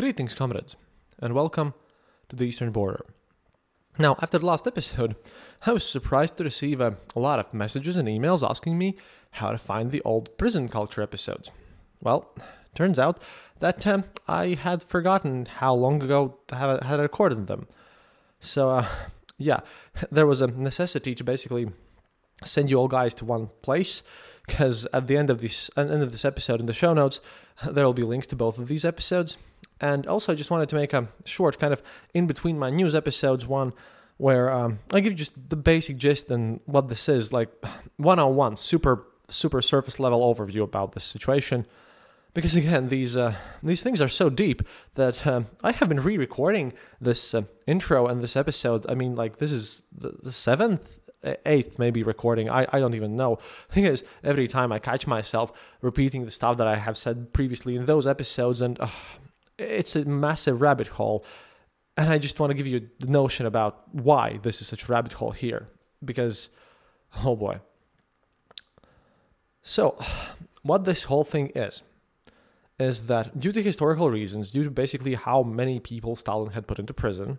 Greetings, comrades, and welcome to the Eastern Border. Now, after the last episode, I was surprised to receive a lot of messages and emails asking me how to find the old prison culture episodes. Well, turns out that I had forgotten how long ago I had recorded them. So, yeah, there was a necessity to basically send you all guys to one place, because at the end of this episode in the show notes, there will be links to both of these episodes. And also, I just wanted to make a short kind of in-between my news episodes one where I give just the basic gist and what this is, like one-on-one, super surface-level overview about this situation. Because again, these things are so deep that I have been re-recording this intro and this episode. I mean, like, this is the eighth maybe recording, I don't even know. Thing is, every time I catch myself repeating the stuff that I have said previously in those episodes, and it's a massive rabbit hole, and I just want to give you the notion about why this is such a rabbit hole here, because, oh boy. So, what this whole thing is that due to historical reasons, due to basically how many people Stalin had put into prison,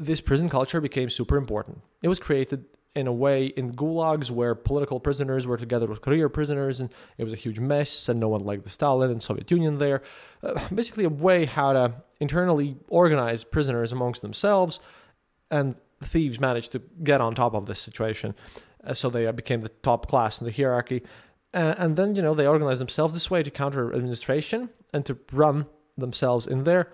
this prison culture became super important. It was created in a way in gulags where political prisoners were together with career prisoners, and it was a huge mess, and no one liked the Stalin and Soviet Union there. Basically a way how to internally organize prisoners amongst themselves, and thieves managed to get on top of this situation. So they became the top class in the hierarchy. And then, you know, they organized themselves this way to counter administration and to run themselves in there.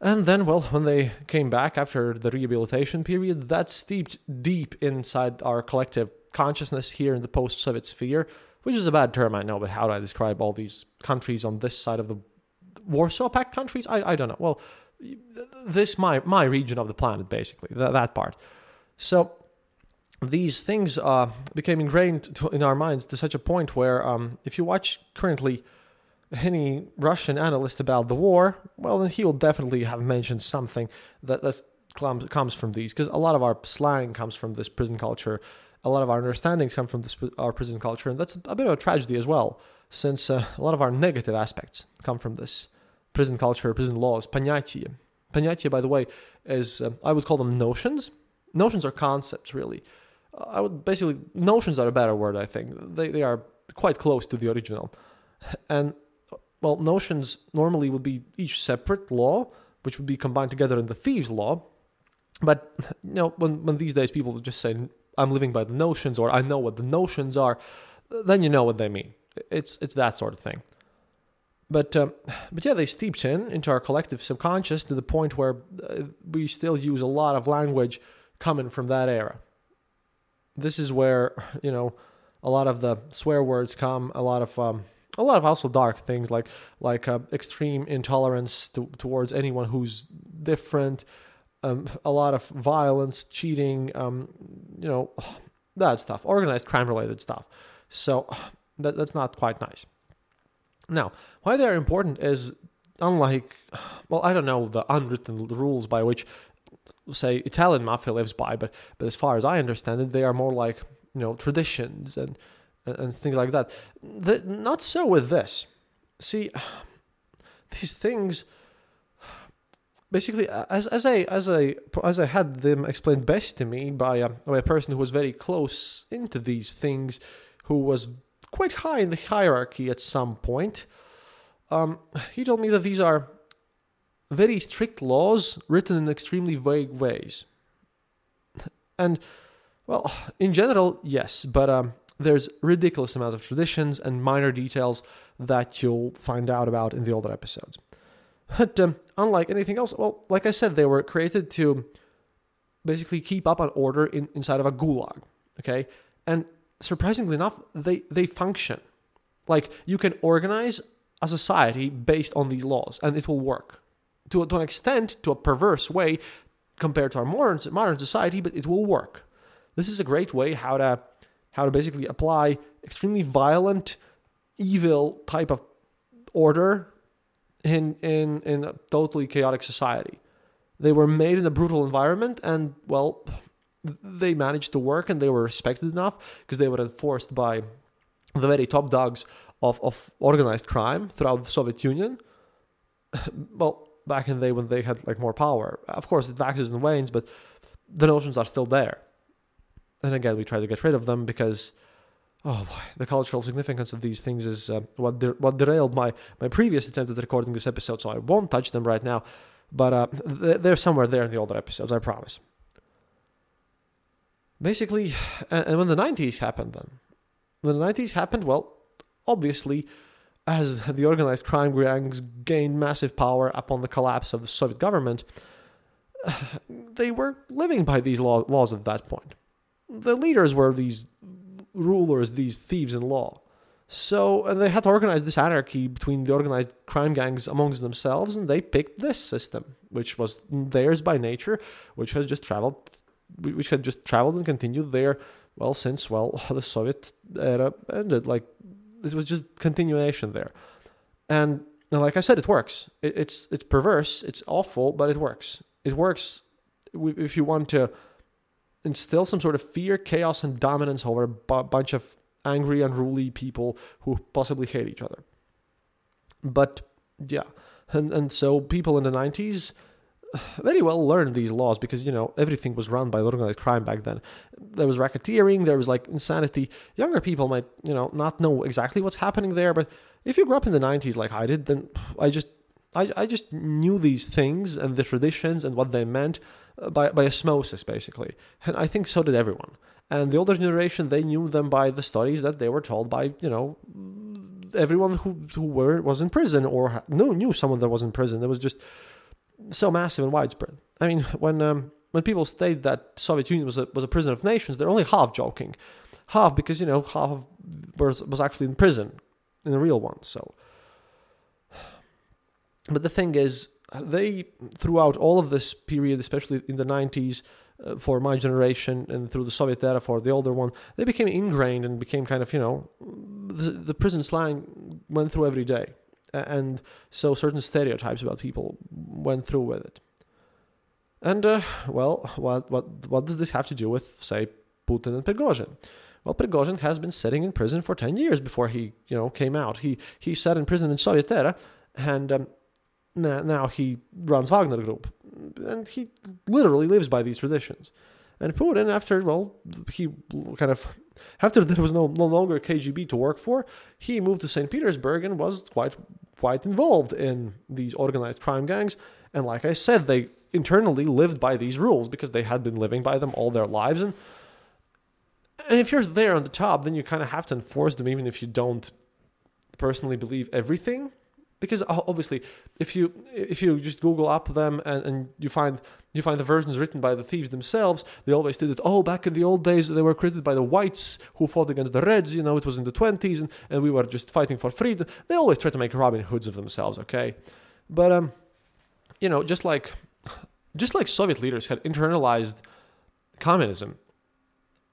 And then, well, when they came back after the rehabilitation period, that steeped deep inside our collective consciousness here in the post-Soviet sphere, which is a bad term, I know, but how do I describe all these countries on this side of the Warsaw Pact countries? I don't know. Well, this my region of the planet, basically, that part. So these things became ingrained in our minds to such a point where if you watch currently any Russian analyst about the war, well, then he will definitely have mentioned something that comes from these, because a lot of our slang comes from this prison culture, a lot of our understandings come from our prison culture, and that's a bit of a tragedy as well, since a lot of our negative aspects come from this prison culture, prison laws, понятия. Понятия, by the way, is, I would call them notions. Notions are concepts, really. Notions are a better word, I think. They are quite close to the original. And well, notions normally would be each separate law, which would be combined together in the thieves' law. But, you know, when these days people just say, I'm living by the notions, or I know what the notions are, then you know what they mean. It's that sort of thing. But yeah, they steeped into our collective subconscious to the point where we still use a lot of language coming from that era. This is where, you know, a lot of the swear words come, a lot of also dark things like extreme intolerance towards anyone who's different, a lot of violence, cheating, you know, that stuff, organized crime-related stuff. So that's not quite nice. Now, why they're important is, unlike, well, I don't know the unwritten rules by which, say, Italian mafia lives by, but as far as I understand it, they are more like, you know, traditions and things like that. Not so with this. See, these things, basically, as I had them explained best to me by a person who was very close into these things, who was quite high in the hierarchy at some point, he told me that these are very strict laws written in extremely vague ways. And, well, in general, yes, but there's ridiculous amounts of traditions and minor details that you'll find out about in the older episodes. But unlike anything else, well, like I said, they were created to basically keep up an order inside of a gulag, okay? And surprisingly enough, they function. Like, you can organize a society based on these laws, and it will work. To an extent, to a perverse way, compared to our modern society, but it will work. This is a great way how to basically apply extremely violent, evil type of order in a totally chaotic society. They were made in a brutal environment, and, well, they managed to work, and they were respected enough because they were enforced by the very top dogs of organized crime throughout the Soviet Union. well, back in the day when they had like more power. Of course, it waxes and wanes, but the notions are still there. And again, we try to get rid of them because, oh boy, the cultural significance of these things is what derailed my previous attempt at recording this episode, so I won't touch them right now. But they're somewhere there in the older episodes, I promise. Basically, and when the 90s happened then, well, obviously, as the organized crime gangs gained massive power upon the collapse of the Soviet government, they were living by these laws at that point. Their leaders were these rulers, these thieves in law. So and they had to organize this anarchy between the organized crime gangs amongst themselves, and they picked this system, which was theirs by nature, which had just traveled and continued there, well, since, well, the Soviet era ended. Like, this was just continuation there. And like I said, it works. It's perverse, it's awful, but it works. It works if you want to instill some sort of fear, chaos, and dominance over a bunch of angry, unruly people who possibly hate each other. But yeah, and so people in the 90s very well learned these laws because, you know, everything was run by organized crime back then. There was racketeering, there was like insanity. Younger people might, you know, not know exactly what's happening there, but if you grew up in the 90s like I did, then I just knew these things and the traditions and what they meant by osmosis, basically. And I think so did everyone. And the older generation, they knew them by the stories that they were told by, you know, everyone who was in prison or knew someone that was in prison. It was just so massive and widespread. I mean, when people state that Soviet Union was a prison of nations, they're only half joking, half because, you know, half was actually in prison, in the real one. So, but the thing is, they throughout all of this period, especially in the 90s. For my generation and through the Soviet era for the older one, they became ingrained and became kind of, you know, the prison slang went through every day. And so certain stereotypes about people went through with it. And, well, what does this have to do with, say, Putin and Prigozhin? Well, Prigozhin has been sitting in prison for 10 years before he, you know, came out. He sat in prison in Soviet era, and now he runs Wagner Group, and he literally lives by these traditions. And Putin, after, well, he kind of, after there was no longer KGB to work for, he moved to St. Petersburg and was quite involved in these organized crime gangs. And like I said, they internally lived by these rules because they had been living by them all their lives. And if you're there on the top, then you kind of have to enforce them, even if you don't personally believe everything. Because obviously, if you just Google up them and you find the versions written by the thieves themselves, they always did it. Oh, back in the old days, they were created by the whites who fought against the Reds. You know, it was in the 20s, and we were just fighting for freedom. They always try to make Robin Hoods of themselves, okay? But you know, just like Soviet leaders had internalized communism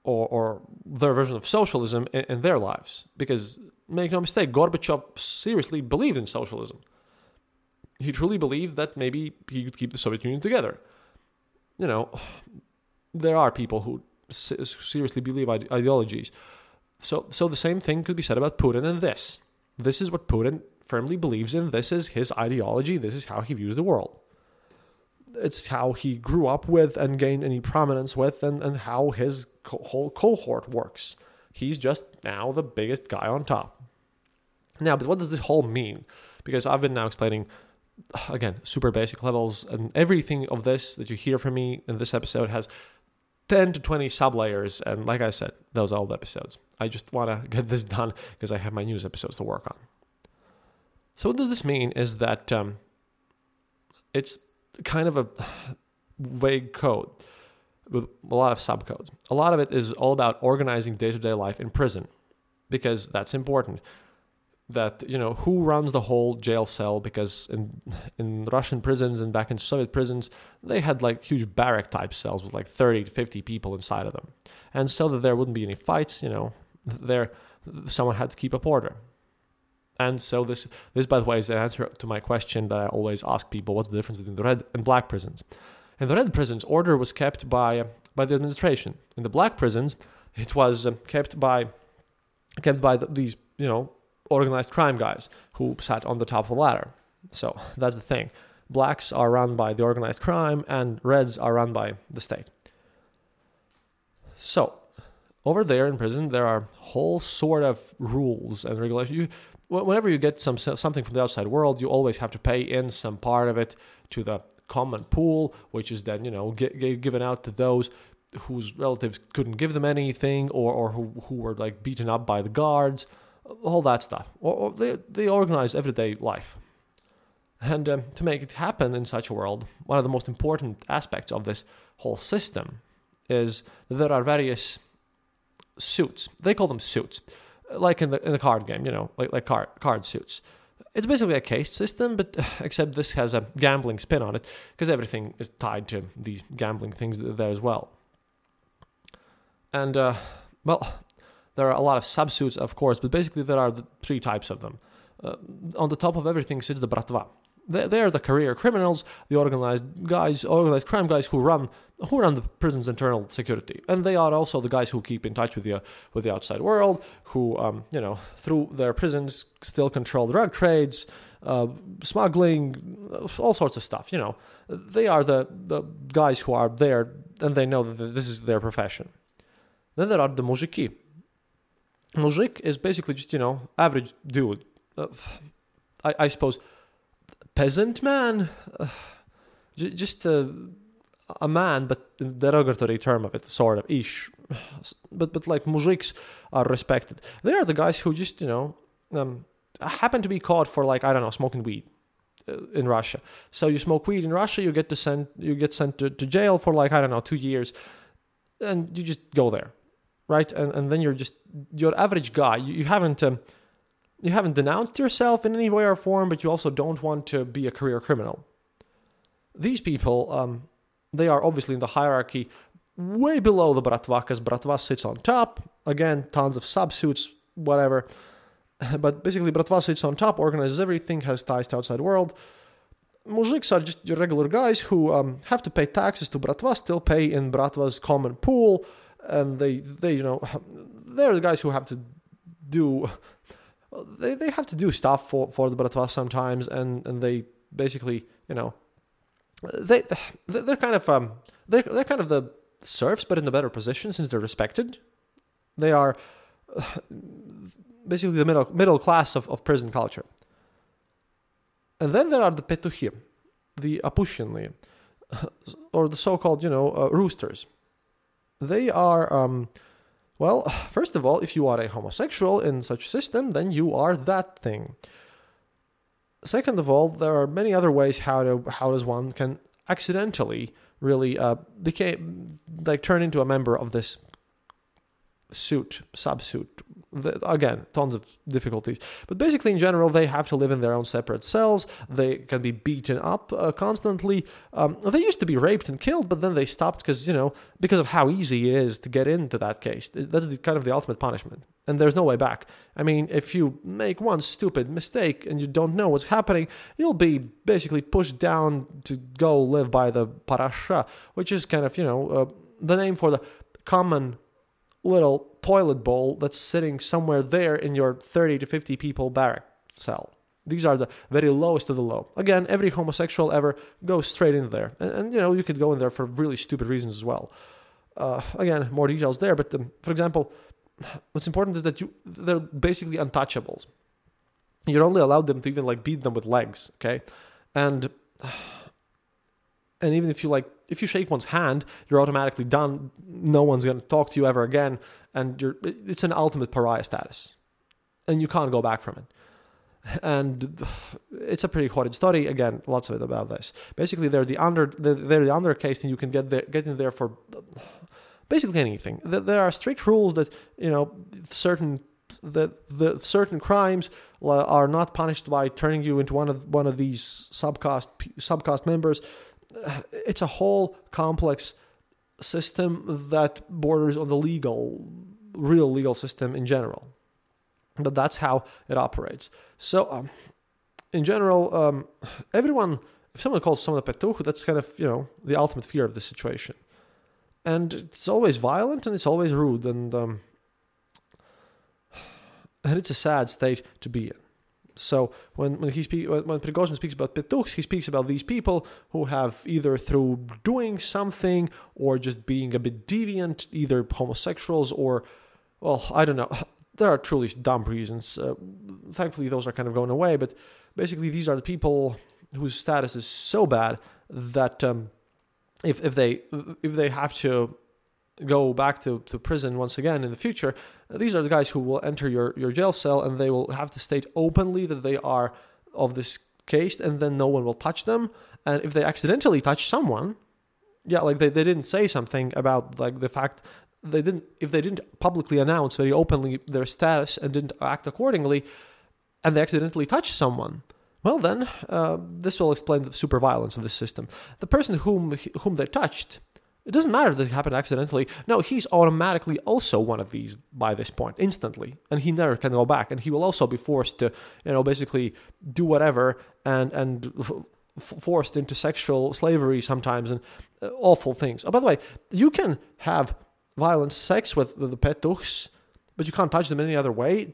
or their version of socialism in their lives, because, make no mistake, Gorbachev seriously believed in socialism. He truly believed that maybe he could keep the Soviet Union together. You know, there are people who seriously believe ideologies. So the same thing could be said about Putin and this. This is what Putin firmly believes in. This is his ideology. This is how he views the world. It's how he grew up with and gained any prominence with, and how his whole cohort works. He's just now the biggest guy on top. Now, but what does this whole mean? Because I've been now explaining, again, super basic levels, and everything of this that you hear from me in this episode has 10 to 20 sub-layers, and like I said, those are old episodes. I just want to get this done because I have my news episodes to work on. So what does this mean is that it's kind of a vague code with a lot of subcodes. A lot of it is all about organizing day-to-day life in prison, because that's important. That, you know, who runs the whole jail cell, because in Russian prisons and back in Soviet prisons, they had like huge barrack-type cells with like 30 to 50 people inside of them. And so that there wouldn't be any fights, you know, someone had to keep up order. And so this, by the way, is the answer to my question that I always ask people, what's the difference between the red and black prisons? In the red prisons, order was kept by the administration. In the black prisons, it was kept by these, you know, organized crime guys who sat on the top of the ladder. So that's the thing. Blacks are run by the organized crime and reds are run by the state. So over there in prison, there are whole sort of rules and regulations. Whenever you get something from the outside world, you always have to pay in some part of it to the common pool, which is then, you know, given out to those whose relatives couldn't give them anything, or who were like beaten up by the guards, all that stuff. Or they organize everyday life. And to make it happen in such a world, one of the most important aspects of this whole system is that there are various suits. They call them suits, like in the card game, you know, like card suits. It's basically a caste system, but except this has a gambling spin on it, because everything is tied to these gambling things there as well. And, well, there are a lot of subsuits, of course, but basically there are three types of them. On the top of everything sits the Bratva. They are the career criminals, the organized crime guys who run the prison's internal security, and they are also the guys who keep in touch with the outside world, who you know, through their prisons still control drug trades, smuggling, all sorts of stuff. You know, they are the guys who are there, and they know that this is their profession. Then there are the muzhiki. Muzhik is basically just, you know, average dude. I suppose. Peasant man, just a man, but the derogatory term of it, sort of, ish. But like muzhiks are respected. They are the guys who just, you know, happen to be caught for, like, I don't know, smoking weed in Russia. So you smoke weed in Russia, you get sent to jail for, like, I don't know, 2 years, and you just go there, right? And then you're just your average guy. You haven't. You haven't denounced yourself in any way or form, but you also don't want to be a career criminal. These people, they are obviously in the hierarchy way below the Bratva, because Bratva sits on top. Again, tons of subsuits, whatever. But basically, Bratva sits on top, organizes everything, has ties to outside world. Muzhiks are just your regular guys who have to pay taxes to Bratva, still pay in Bratva's common pool, and they you know, they're the guys who have to do... They have to do stuff for the Bratva sometimes, and they basically, you know, they're kind of the serfs, but in the better position since they're respected. They are basically the middle class of prison culture. And then there are the Petukhi, the Apushinli, or the so-called, you know, roosters. They are. Well, first of all, if you are a homosexual in such system, then you are that thing. Second of all, there are many other ways how does one can accidentally really turn into a member of this suit, subsuit. Again, tons of difficulties. But basically, in general, they have to live in their own separate cells. They can be beaten up constantly. They used to be raped and killed, but then they stopped because of how easy it is to get into that case. That's kind of the ultimate punishment. And there's no way back. I mean, if you make one stupid mistake and you don't know what's happening, you'll be basically pushed down to go live by the parasha, which is kind of, you know, the name for the common little toilet bowl that's sitting somewhere there in your 30 to 50 people barrack cell. These are the very lowest of the low. Again, every homosexual ever goes straight in there. And you know, you could go in there for really stupid reasons as well. Again, more details there, but for example, what's important is that they're basically untouchables. You're only allowed them to even like beat them with legs, okay? And even if you shake one's hand, you're automatically done. No one's going to talk to you ever again, and it's an ultimate pariah status, and you can't go back from it. And it's a pretty horrid story. Again, lots of it about this. Basically, they're the undercase, and you can get in there for basically anything. There are strict rules that, you know, certain crimes are not punished by turning you into one of these subcaste members. It's a whole complex system that borders on the real legal system in general. But that's how it operates. So, in general, everyone, if someone calls someone a petukh, that's kind of, you know, the ultimate fear of the situation. And it's always violent and it's always rude, and it's a sad state to be in. So when Prigozhin speaks about Petukhi, he speaks about these people who have either through doing something or just being a bit deviant, either homosexuals or, well, I don't know. There are truly dumb reasons. Thankfully, those are kind of going away. But basically, these are the people whose status is so bad that if they have to go back to prison once again in the future, these are the guys who will enter your jail cell, and they will have to state openly that they are of this caste, and then no one will touch them. And if they accidentally touch someone, they didn't say something about the fact if they didn't publicly announce very openly their status and didn't act accordingly, and they accidentally touch someone, well then, this will explain the super violence of this system. The person whom they touched, it doesn't matter that it happened accidentally. No, he's automatically also one of these by this point, instantly. And he never can go back. And he will also be forced to, basically do whatever and forced into sexual slavery sometimes and awful things. Oh, by the way, you can have violent sex with the Petukhs, but you can't touch them any other way.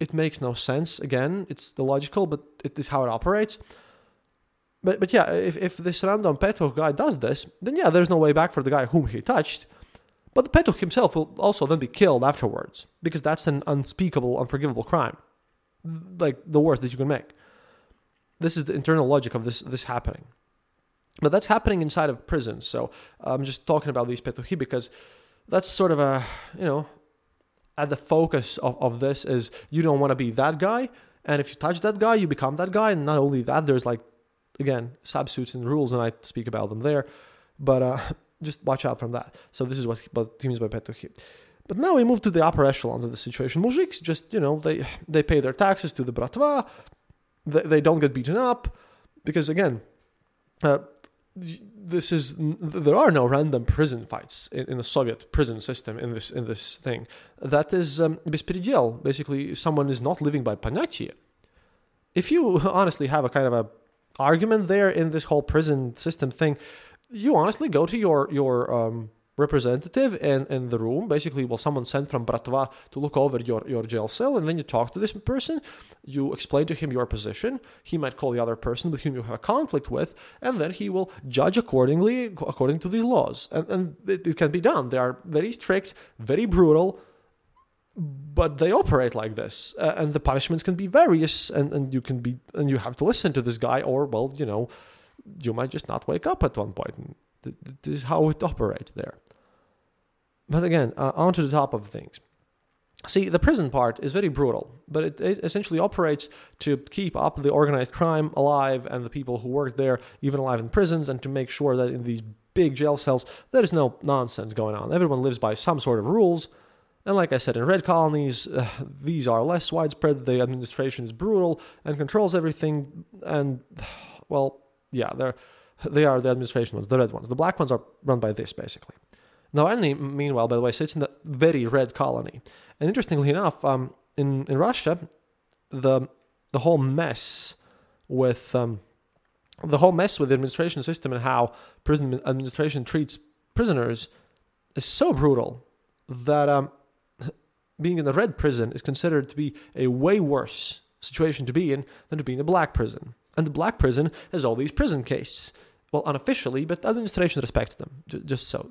It makes no sense. Again, it's illogical, but it is how it operates. But yeah, if this random Petukh guy does this, then yeah, there's no way back for the guy whom he touched. But the Petukh himself will also then be killed afterwards, because that's an unspeakable, unforgivable crime. Like, the worst that you can make. This is the internal logic of this happening. But that's happening inside of prisons, so I'm just talking about these Petukhi because that's sort of a, at the focus of this is you don't want to be that guy, and if you touch that guy, you become that guy, and not only that, there's again, substitutes and rules, and I speak about them there. But just watch out from that. So this is what he means by Petukhi. But now we move to the upper echelons of the situation. Mujiks just, they pay their taxes to the Bratva. They don't get beaten up. Because again, there are no random prison fights in the Soviet prison system in this thing. That is bespredel. Basically, someone is not living by Panyatia. If you honestly have a kind of a argument there in this whole prison system thing, you honestly go to your representative in the room. Basically, someone sent from Bratva to look over your jail cell, and then you talk to this person, you explain to him your position, he might call the other person with whom you have a conflict with, and then he will judge accordingly, according to these laws. And it can be done. They are very strict, very brutal, but they operate like this, and the punishments can be various, and you have to listen to this guy, or you might just not wake up at one point. And this is how it operates there. But again, onto the top of things. See, the prison part is very brutal, but it essentially operates to keep up the organized crime alive and the people who work there even alive in prisons, and to make sure that in these big jail cells there is no nonsense going on. Everyone lives by some sort of rules. And like I said, in red colonies, these are less widespread. The administration is brutal and controls everything. And, well, yeah, they are the administration ones, the red ones. The black ones are run by this, basically. Now, Annie, meanwhile, by the way, sits in the very red colony. And interestingly enough, in Russia, the whole mess with the administration system and how prison administration treats prisoners is so brutal that being in the red prison is considered to be a way worse situation to be in than to be in the black prison. And the black prison has all these prison cases. Well, unofficially, but the administration respects them. Just so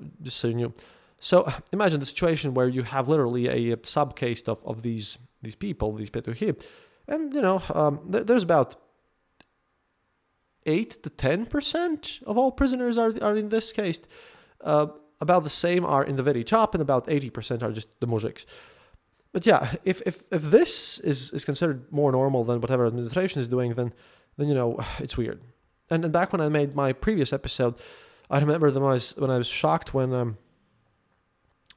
you knew. So imagine the situation where you have literally a sub-case of these people, these Petukhi. And, there's about 8 to 10% of all prisoners are in this case. About the same are in the very top, and about 80% are just the mujiks. But yeah, if this is considered more normal than whatever administration is doing, then it's weird. And back when I made my previous episode, I remember when I was shocked when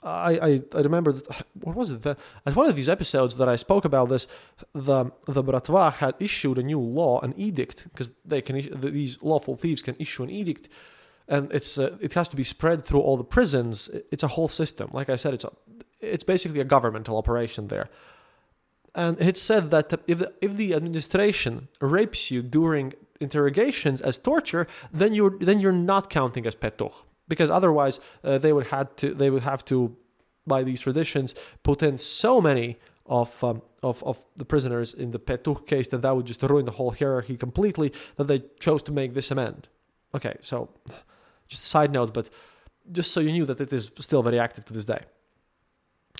I remember what was it? At one of these episodes that I spoke about this, the Bratva had issued a new law, an edict, because these lawful thieves can issue an edict. And it has to be spread through all the prisons. It's a whole system. Like I said, it's basically a governmental operation there. And it said that if the administration rapes you during interrogations as torture, then you're not counting as Petukh, because otherwise they would have to, by these traditions, put in so many of the prisoners in the Petukhi case, then that would just ruin the whole hierarchy completely, that they chose to make this amend. Okay, so just a side note, but just so you knew that it is still very active to this day.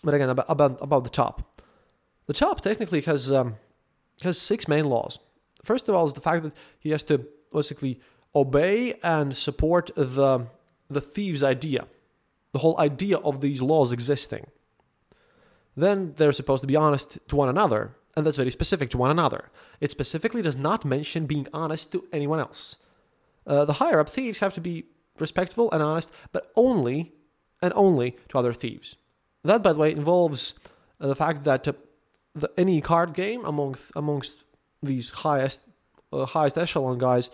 But again, about the CHOP. The CHOP technically has six main laws. First of all is the fact that he has to basically obey and support the thieves' idea, the whole idea of these laws existing. Then they're supposed to be honest to one another, and that's very specific to one another. It specifically does not mention being honest to anyone else. The higher-up thieves have to be respectful and honest, but only and only to other thieves. That, by the way, involves the fact that any card game amongst these highest echelon guys,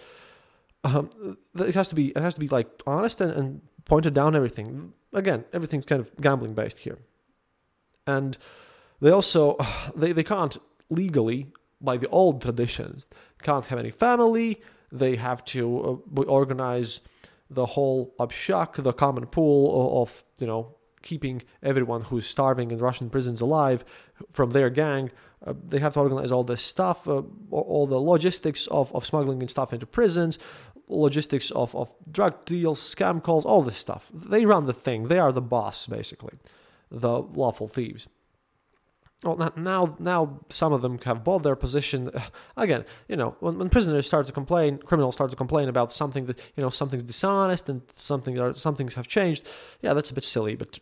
it has to be like honest and pointed down everything. Again, everything's kind of gambling based here. And they also, they can't legally, by the old traditions, can't have any family. They have to organize the whole upshuk, the common pool of, keeping everyone who's starving in Russian prisons alive from their gang. They have to organize all this stuff, all the logistics of smuggling and stuff into prisons, logistics of drug deals, scam calls, all this stuff. They run the thing. They are the boss, basically. The lawful thieves. Well, now some of them have bought their position. Again, when prisoners start to complain, criminals start to complain about something that, something's dishonest and some things have changed. Yeah, that's a bit silly, but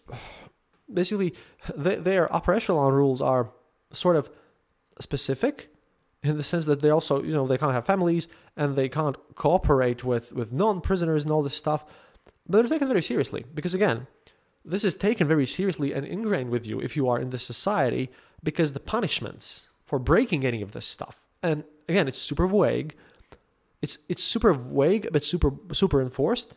basically their upper echelon rules are sort of specific in the sense that they also, they can't have families and they can't cooperate with non-prisoners and all this stuff. But they're taken very seriously because, again, this is taken very seriously and ingrained with you if you are in this society, because the punishments for breaking any of this stuff, and again, it's super vague. It's super vague, but super enforced,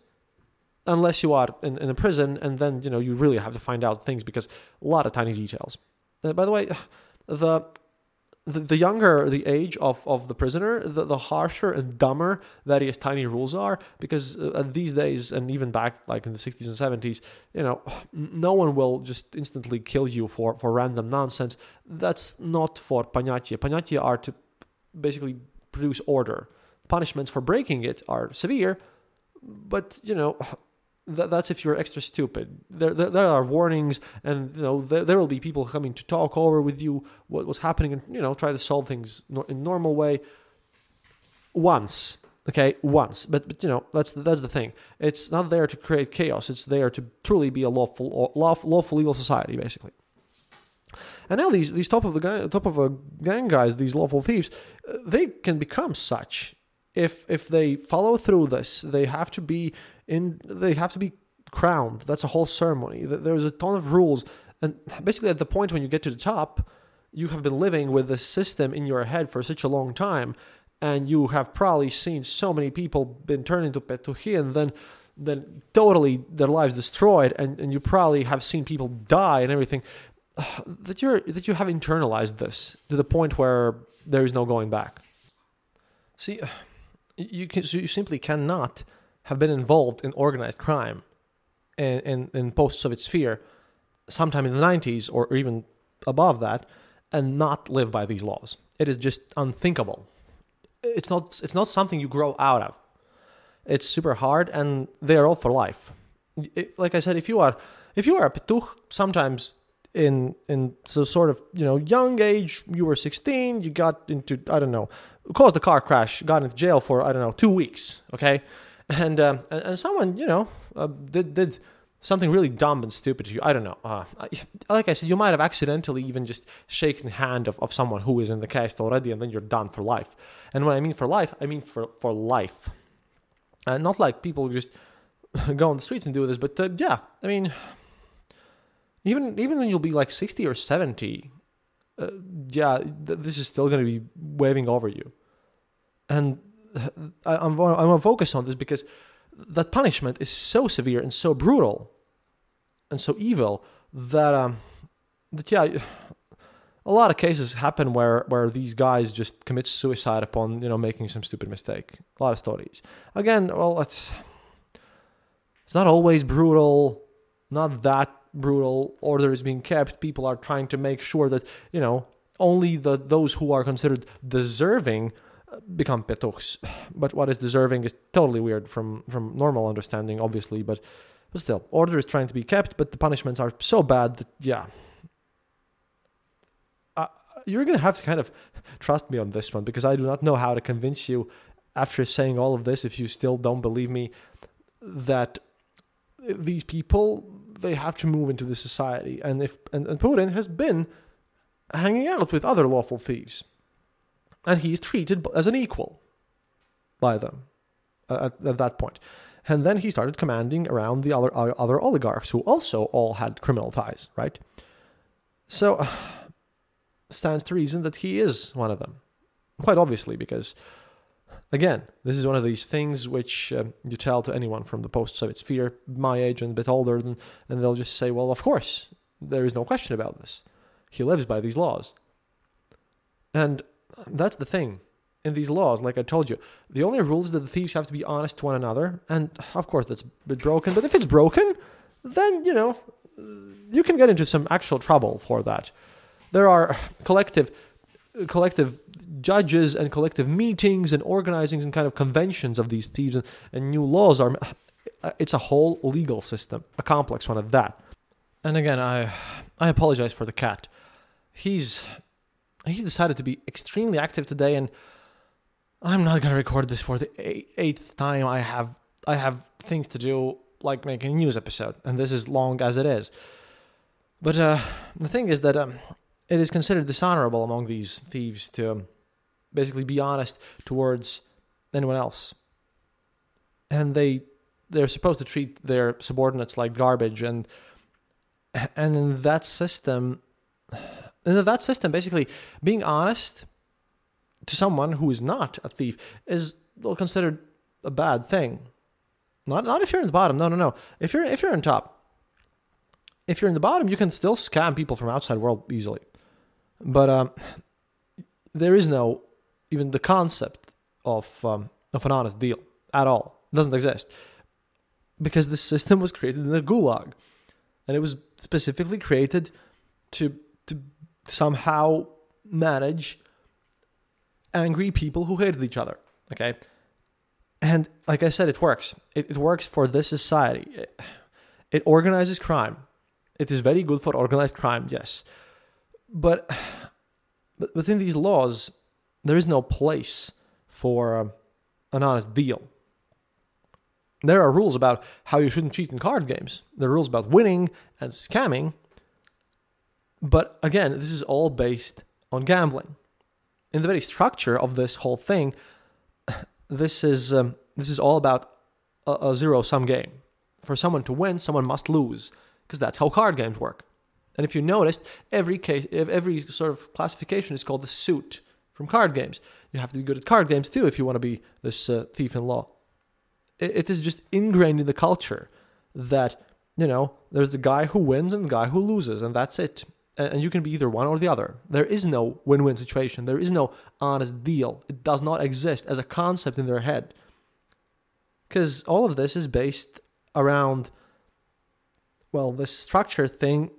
unless you are in a prison, and then, you really have to find out things because a lot of tiny details. By the way, the younger the age of the prisoner, the harsher and dumber that his tiny rules are, because these days, and even back like in the 60s and 70s, no one will just instantly kill you for random nonsense. That's not for panyatia. Panyatia are to basically produce order. Punishments for breaking it are severe, but, that's if you're extra stupid. There are warnings, and there will be people coming to talk over with you what was happening, and try to solve things in normal way. Once, but that's the thing. It's not there to create chaos. It's there to truly be a lawful legal society, basically. And now these top of a gang guys, these lawful thieves, they can become such if they follow through this. They have to be crowned. That's a whole ceremony. There's a ton of rules. And basically at the point when you get to the top, you have been living with this system in your head for such a long time. And you have probably seen so many people been turned into Petukhi and then totally their lives destroyed. And you probably have seen people die and everything. That you have internalized this to the point where there is no going back. See, you simply cannot have been involved in organized crime in post-Soviet sphere sometime in the 90s or even above that and not live by these laws. It is just unthinkable. It's not something you grow out of. It's super hard, and they are all for life. Like I said, if you are a Petukh, sometimes in so sort of young age, you were 16, you got into, caused a car crash, got into jail for 2 weeks, okay? And someone, did something really dumb and stupid to you. I don't know. Like I said, you might have accidentally even just shaken the hand of someone who is in the cast already, and then you're done for life. And when I mean for life, I mean for life. Not like people just go on the streets and do this, but yeah, I mean, even when you'll be like 60 or 70, this is still going to be waving over you. And I'm going to focus on this because that punishment is so severe and so brutal and so evil that a lot of cases happen where these guys just commit suicide upon making some stupid mistake. A lot of stories. Again, well, it's not always brutal, not that brutal order is being kept. People are trying to make sure that, you know, only those who are considered deserving become petukhs. But what is deserving is totally weird from normal understanding, obviously. But still, order is trying to be kept, but the punishments are so bad that, yeah. You're going to have to kind of trust me on this one, because I do not know how to convince you after saying all of this, if you still don't believe me, that these people, they have to move into this society. And and Putin has been hanging out with other lawful thieves, and he's treated as an equal by them at that point. And then he started commanding around the other oligarchs, who also all had criminal ties, right? So stands to reason that he is one of them, quite obviously, because, again, this is one of these things which you tell to anyone from the post-Soviet sphere, my age and a bit older, and they'll just say, well, of course, there is no question about this. He lives by these laws. And that's the thing. In these laws, like I told you, the only rule is that the thieves have to be honest to one another, and of course that's a bit broken, but if it's broken, then, you know, you can get into some actual trouble for that. There are collective judges and collective meetings and organizings and kind of conventions of these thieves, and new laws are... It's a whole legal system, a complex one at that. And again, I apologize for the cat. He's decided to be extremely active today, and I'm not going to record this for the eighth time. I have things to do, like making a news episode, and this is long as it is. But the thing is that... It is considered dishonorable among these thieves to basically be honest towards anyone else. And they're supposed to treat their subordinates like garbage. And in that system, basically being honest to someone who is not a thief is considered a bad thing. Not if you're in the bottom. No. If you're on top. If you're in the bottom, you can still scam people from outside world easily. But there is no even the concept of an honest deal at all. It doesn't exist, because this system was created in the gulag, and it was specifically created to somehow manage angry people who hated each other. Okay, and like I said, it works. It works for this society. It organizes crime. It is very good for organized crime. Yes. But within these laws, there is no place for an honest deal. There are rules about how you shouldn't cheat in card games. There are rules about winning and scamming. But again, this is all based on gambling. In the very structure of this whole thing, this is all about a zero-sum game. For someone to win, someone must lose, because that's how card games work. And if you noticed, every sort of classification is called the suit from card games. You have to be good at card games too if you want to be this thief in law. It is just ingrained in the culture that, you know, there's the guy who wins and the guy who loses, and that's it. And you can be either one or the other. There is no win-win situation. There is no honest deal. It does not exist as a concept in their head, because all of this is based around, well, this structure thing.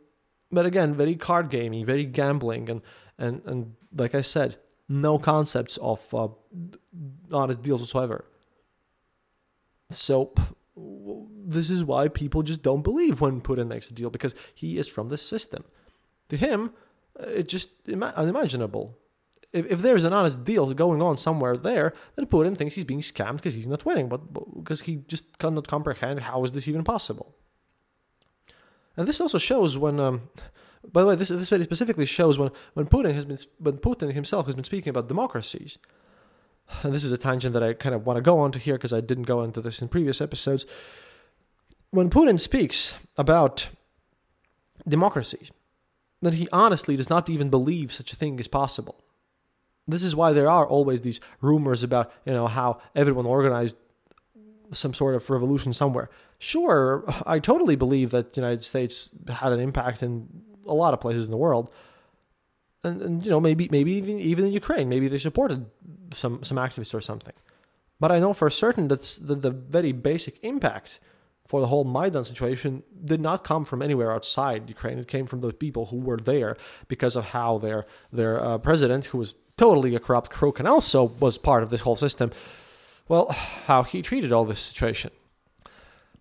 But again, very card gaming, very gambling, and like I said, no concepts of honest deals whatsoever. So this is why people just don't believe when Putin makes a deal, because he is from this system. To him, it's just unimaginable. If there is an honest deal going on somewhere there, then Putin thinks he's being scammed because he's not winning, but because he just cannot comprehend how is this even possible. And this also shows when, by the way, this very specifically shows when Putin himself has been speaking about democracies. And this is a tangent that I kind of want to go on to here, because I didn't go into this in previous episodes. When Putin speaks about democracy, then he honestly does not even believe such a thing is possible. This is why there are always these rumors about, you know, how everyone organized some sort of revolution somewhere. Sure, I totally believe that the United States had an impact in a lot of places in the world, and you know, maybe even in Ukraine, maybe they supported some activists or something. But I know for certain that the very basic impact for the whole Maidan situation did not come from anywhere outside Ukraine. It came from those people who were there because of how their president, who was totally a corrupt crook and also was part of this whole system, well, how he treated all this situation.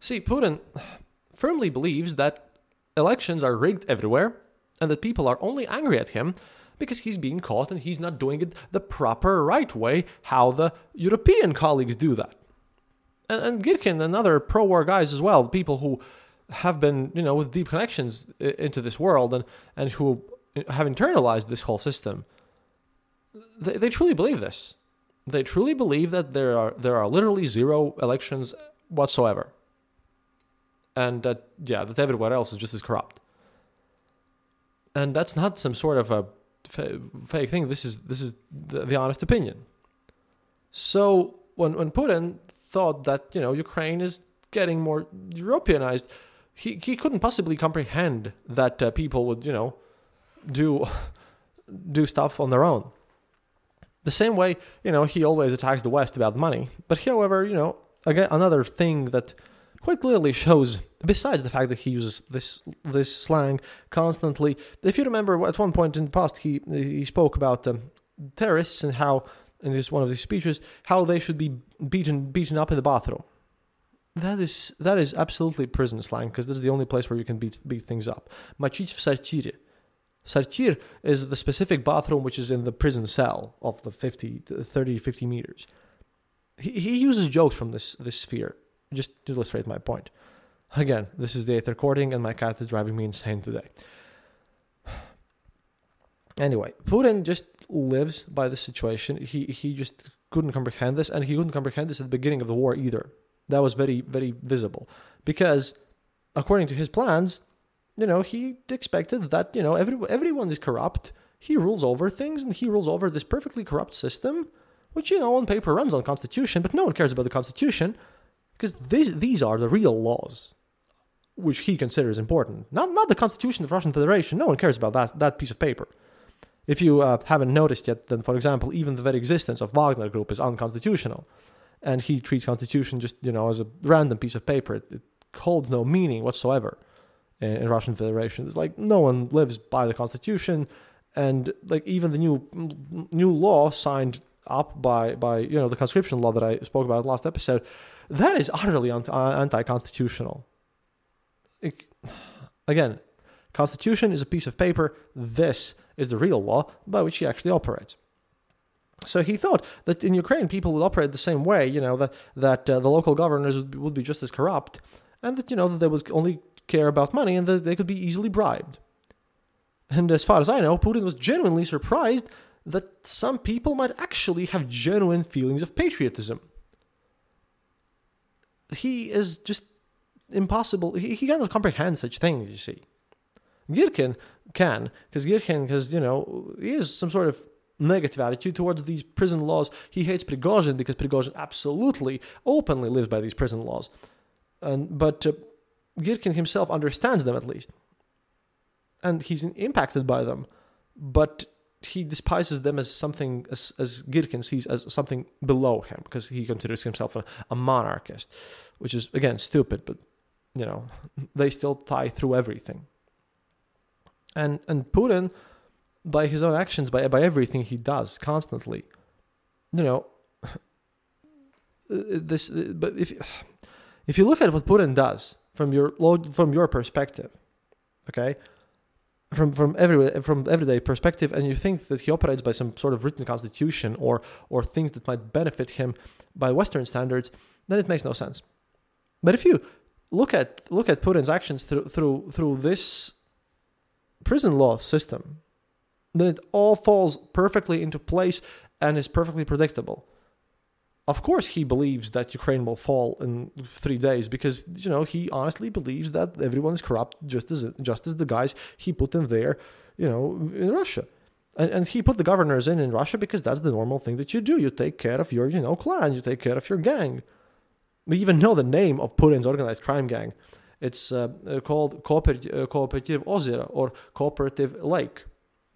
See, Putin firmly believes that elections are rigged everywhere and that people are only angry at him because he's being caught and he's not doing it the proper right way, how the European colleagues do that. And Girkin and other pro-war guys as well, people who have been, with deep connections into this world and who have internalized this whole system, they truly believe this. They truly believe that there are literally zero elections whatsoever. And that everywhere else is just as corrupt. And that's not some sort of a fake thing. This is the honest opinion. So when Putin thought that Ukraine is getting more Europeanized, he couldn't possibly comprehend that people would do stuff on their own. The same way he always attacks the West about money, but however again another thing that quite clearly shows, besides the fact that he uses this slang constantly. If you remember, at one point in the past he spoke about terrorists and how, in this one of these speeches, how they should be beaten up in the bathroom. That is absolutely prison slang, because this is the only place where you can beat things up. Мочить в сортире. Сортир is the specific bathroom which is in the prison cell of the 50 meters. He uses jokes from this sphere, just to illustrate my point. Again, this is the 8th recording and my cat is driving me insane today. Anyway, Putin just lives by the situation. He just couldn't comprehend this, and he couldn't comprehend this at the beginning of the war either. That was very, very visible. Because, according to his plans, he expected that, everyone is corrupt. He rules over things, and he rules over this perfectly corrupt system, which, on paper runs on Constitution, but no one cares about the Constitution, because these are the real laws, which he considers important. Not the Constitution of the Russian Federation. No one cares about that piece of paper. If you haven't noticed yet, then, for example, even the very existence of Wagner Group is unconstitutional. And he treats Constitution just, as a random piece of paper. It holds no meaning whatsoever in Russian Federation. It's like, no one lives by the Constitution. And, like, even the new law signed up by the conscription law that I spoke about in the last episode, that is utterly anti-constitutional. Again, Constitution is a piece of paper. This is the real law by which he actually operates. So he thought that in Ukraine people would operate the same way, that the local governors would be just as corrupt, and that, that they would only care about money and that they could be easily bribed. And as far as I know, Putin was genuinely surprised that some people might actually have genuine feelings of patriotism. He is just impossible. He cannot comprehend such things, you see. Girkin can, because Girkin has, he has some sort of negative attitude towards these prison laws. He hates Prigozhin because Prigozhin absolutely, openly lives by these prison laws. But Girkin himself understands them, at least. And he's impacted by them. But he despises them as something, as Girkin sees, as something below him, because he considers himself a monarchist, which is, again, stupid, but, they still tie through everything. And Putin, by his own actions, by everything he does constantly, this. But if you look at what Putin does from your perspective, okay, from everyday perspective, and you think that he operates by some sort of written constitution or things that might benefit him by Western standards, then it makes no sense. But if you look at Putin's actions through this prison law system, then it all falls perfectly into place and is perfectly predictable. Of course he believes that Ukraine will fall in 3 days, because he honestly believes that everyone is corrupt, just as the guys he put in there, in Russia. And he put the governors in Russia because that's the normal thing that you do. You take care of your clan, you take care of your gang. We even know the name of Putin's organized crime gang. It's called Cooperative Ozero, or Cooperative Lake.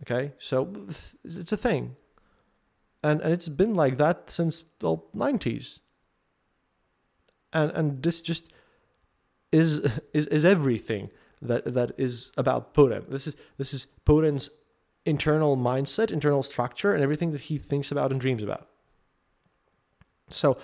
Okay, so it's a thing. And it's been like that since the 90s. And this just is everything that is about Putin. This is Putin's internal mindset, internal structure, and everything that he thinks about and dreams about. So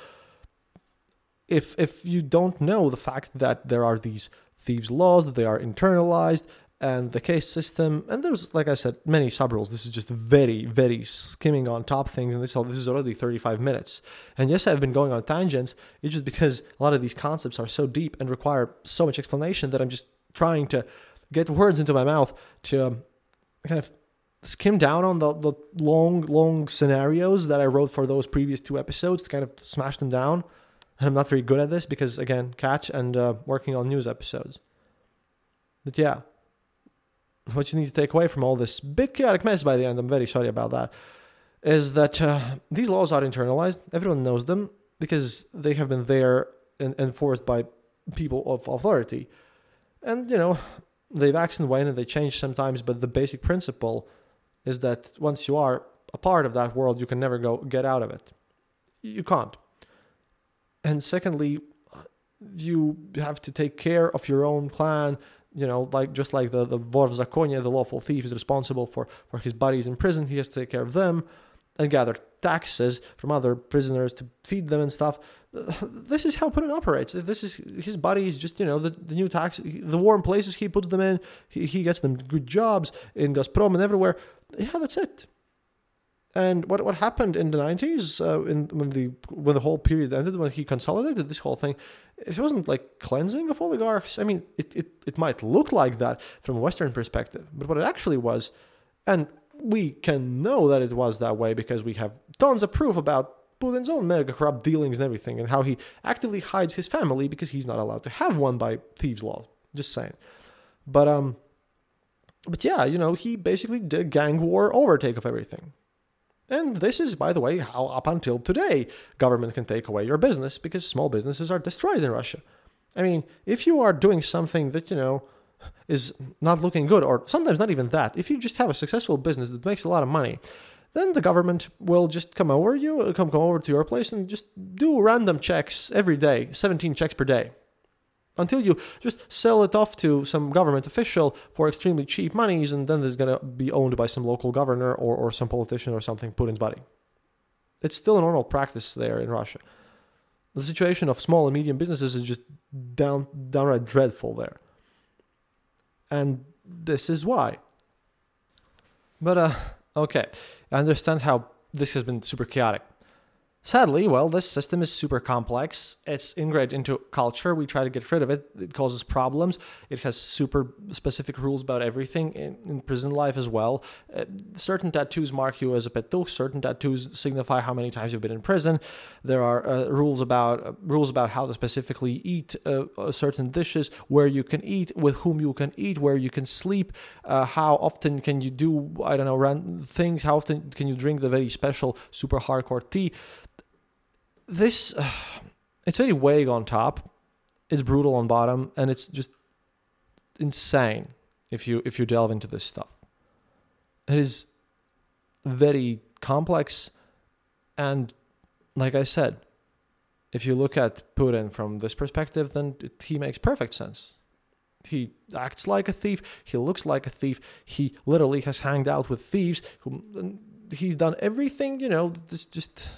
if you don't know the fact that there are these thieves' laws, that they are internalized, and the case system, and there's, like I said, many sub-rules. This is just very, very skimming on top things, and this is already 35 minutes. And yes, I've been going on tangents. It's just because a lot of these concepts are so deep and require so much explanation that I'm just trying to get words into my mouth to kind of skim down on the long scenarios that I wrote for those previous two episodes to kind of smash them down. And I'm not very good at this because, again, catch and working on news episodes. But yeah, what you need to take away from all this bit chaotic mess by the end, I'm very sorry about that, is that these laws are internalized. Everyone knows them because they have been there and enforced by people of authority. And, you know, they wax and wane and they change sometimes, but the basic principle is that once you are a part of that world, you can never get out of it. You can't. And secondly, you have to take care of your own clan. You know, like just like the Vor v Zakone, the lawful thief, is responsible for his buddies in prison. He has to take care of them and gather taxes from other prisoners to feed them and stuff. This is how Putin operates. This is his buddies, just, you know, the new tax, the warm places he puts them in. He gets them good jobs in Gazprom and everywhere. Yeah, that's it. And what happened in the 90s, when the whole period ended, when he consolidated this whole thing, it wasn't like cleansing of oligarchs. I mean, it might look like that from a Western perspective, but what it actually was, and we can know that it was that way because we have tons of proof about Putin's own mega-corrupt dealings and everything, and how he actively hides his family because he's not allowed to have one by thieves' law. Just saying. But yeah, you know, he basically did a gang war overtake of everything. And this is, by the way, how up until today government can take away your business, because small businesses are destroyed in Russia. I mean, if you are doing something that, you know, is not looking good, or sometimes not even that, if you just have a successful business that makes a lot of money, then the government will just come over to your place and just do random checks every day, 17 checks per day, until you just sell it off to some government official for extremely cheap monies, and then it's going to be owned by some local governor or some politician or something, Putin's buddy. It's still a normal practice there in Russia. The situation of small and medium businesses is just downright dreadful there. And this is why. But, okay, I understand how this has been super chaotic. Sadly, well, this system is super complex. It's ingrained into culture. We try to get rid of it. It causes problems. It has super specific rules about everything in prison life as well. Certain tattoos mark you as a Petukh. Certain tattoos signify how many times you've been in prison. There are rules about how to specifically eat certain dishes, where you can eat, with whom you can eat, where you can sleep, how often can you do, I don't know, random things, how often can you drink the very special super hardcore tea. This, it's very vague on top, it's brutal on bottom, and it's just insane if you delve into this stuff. It is very complex, and like I said, if you look at Putin from this perspective, then he makes perfect sense. He acts like a thief, he looks like a thief, he literally has hanged out with thieves, he's done everything, you know, this just...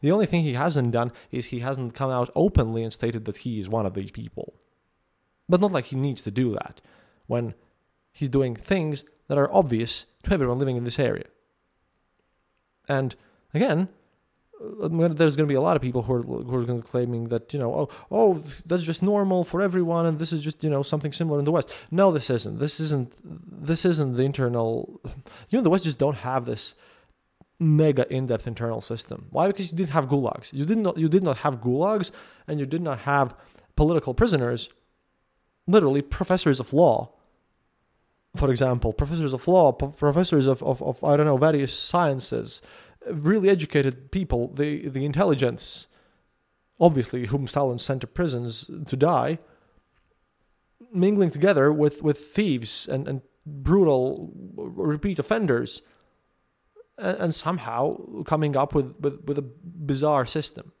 The only thing he hasn't done is he hasn't come out openly and stated that he is one of these people. But not like he needs to do that, when he's doing things that are obvious to everyone living in this area. And again, there's going to be a lot of people who are going to be claiming that, you know, oh, that's just normal for everyone, and this is just, you know, something similar in the West. No, this isn't. This isn't the internal... You know, the West just don't have this mega in-depth internal system. Why? Because you didn't have gulags. You did not have gulags, and you did not have political prisoners, literally professors of law. For example, professors of law, professors of I don't know, various sciences, really educated people, the intelligence, obviously, whom Stalin sent to prisons to die, mingling together with thieves and brutal repeat offenders, and somehow coming up with a bizarre system.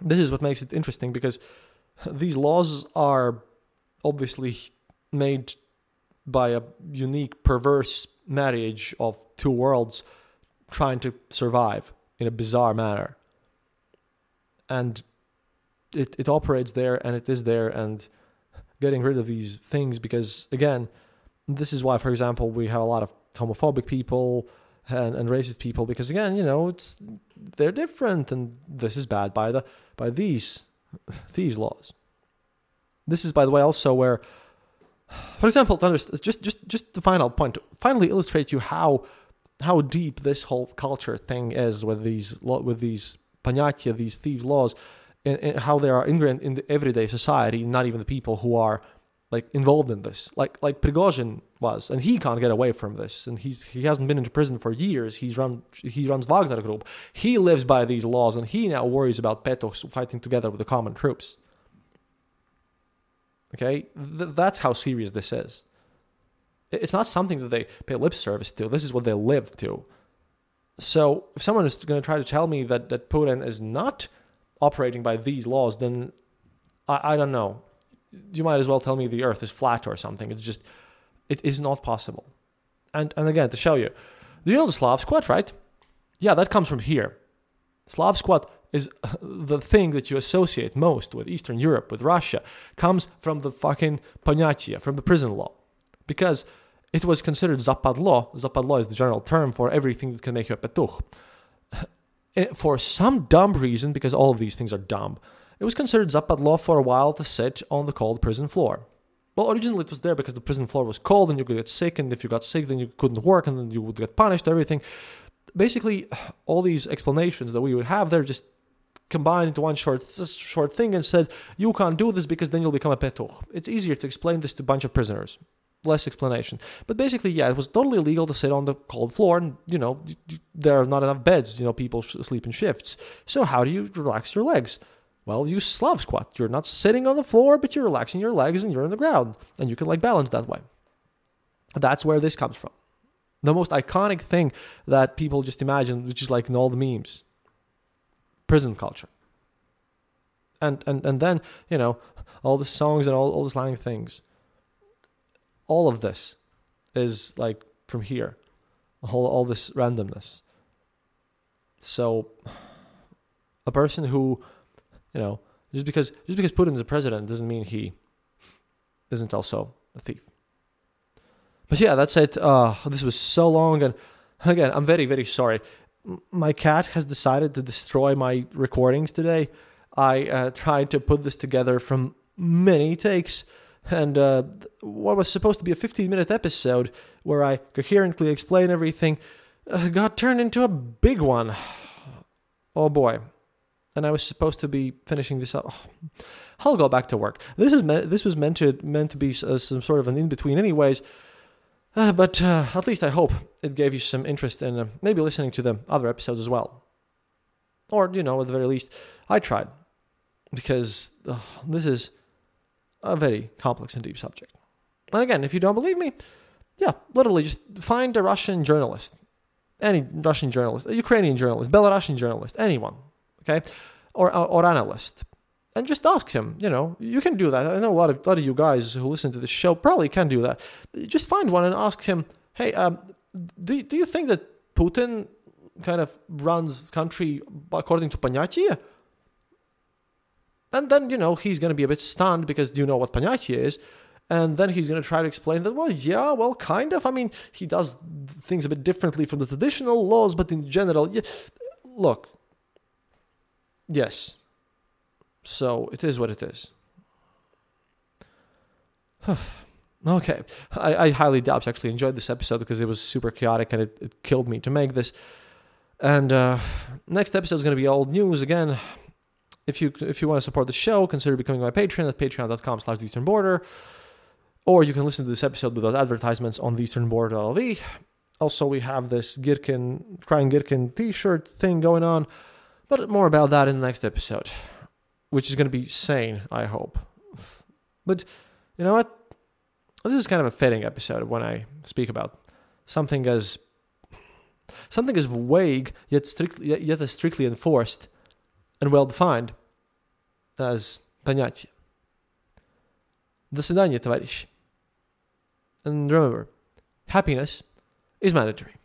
This is what makes it interesting, because These laws are obviously made by a unique, perverse marriage of two worlds trying to survive in a bizarre manner. And it operates there, and it is there, and getting rid of these things, because, again, this is why, for example, we have a lot of homophobic people and racist people, because, again, you know, they're different, and this is bad by these thieves' laws. This is, by the way, also where, for example, just the final point, to finally illustrate you how deep this whole culture thing is with these panyatya, these thieves' laws, and how they are ingrained in the everyday society, not even the people who are like involved in this, like Prigozhin was, and he can't get away from this, and he hasn't been into prison for years. He runs Wagner Group. He lives by these laws, and he now worries about Petukhs fighting together with the common troops. Okay, that's how serious this is. It's not something that they pay lip service to. This is what they live to. So if someone is going to try to tell me that Putin is not operating by these laws, then I don't know. You might as well tell me the earth is flat or something. It's just, it is not possible. And again, to show you, do you know the Slav squat, right? Yeah, that comes from here. Slav squat is the thing that you associate most with Eastern Europe, with Russia, comes from the fucking ponyatya, from the prison law. Because it was considered zapadlo. Zapadlo is the general term for everything that can make you a petukh. For some dumb reason, because all of these things are dumb, it was considered zapadlo for a while to sit on the cold prison floor. Well, originally it was there because the prison floor was cold and you could get sick, and if you got sick, then you couldn't work, and then you would get punished, everything. Basically, all these explanations that we would have, they're just combined into one short thing and said, you can't do this because then you'll become a petukh. It's easier to explain this to a bunch of prisoners. Less explanation. But basically, yeah, it was totally illegal to sit on the cold floor, and, you know, there are not enough beds. You know, people sleep in shifts. So how do you relax your legs? Well, you Slav squat. You're not sitting on the floor, but you're relaxing your legs and you're on the ground. And you can, like, balance that way. That's where this comes from. The most iconic thing that people just imagine, which is like in all the memes. Prison culture. And then, you know, all the songs and all the slang things. All of this is like from here, all this randomness. So a person who, you know, just because Putin's a president doesn't mean he isn't also a thief. But yeah, that's it. This was so long. And again, I'm very, very sorry. My cat has decided to destroy my recordings today. I tried to put this together from many takes. And what was supposed to be a 15-minute episode where I coherently explain everything got turned into a big one. Oh boy. And I was supposed to be finishing this up. I'll go back to work. This was meant to be some sort of an in-between anyways. But at least I hope it gave you some interest in maybe listening to the other episodes as well. Or, you know, at the very least, I tried. Because this is a very complex and deep subject. And again, if you don't believe me, yeah, literally just find a Russian journalist. Any Russian journalist, a Ukrainian journalist, Belarusian journalist, anyone, okay? Or analyst. And just ask him, you know, you can do that. I know a lot of you guys who listen to this show probably can do that. Just find one and ask him, hey, do you think that Putin kind of runs country according to ponyatya? And then, you know, he's going to be a bit stunned because do you know what ponyatya is? And then he's going to try to explain that, well, yeah, well, kind of. I mean, he does things a bit differently from the traditional laws, but in general, yeah. Look, yes. So it is what it is. Okay. I highly doubt you actually enjoyed this episode because it was super chaotic and it killed me to make this. And next episode is going to be old news again. If you want to support the show, consider becoming my patron at patreon.com/theeasternborder. Or you can listen to this episode without advertisements on theeasternborder.lv. Also, we have this Girkin, Crying Girkin t-shirt thing going on. But more about that in the next episode. Which is going to be sane, I hope. But, you know what? This is kind of a fitting episode when I speak about something as vague, yet as strictly enforced and well-defined as ponyatya. До свидания, товарищи. And remember, happiness is mandatory.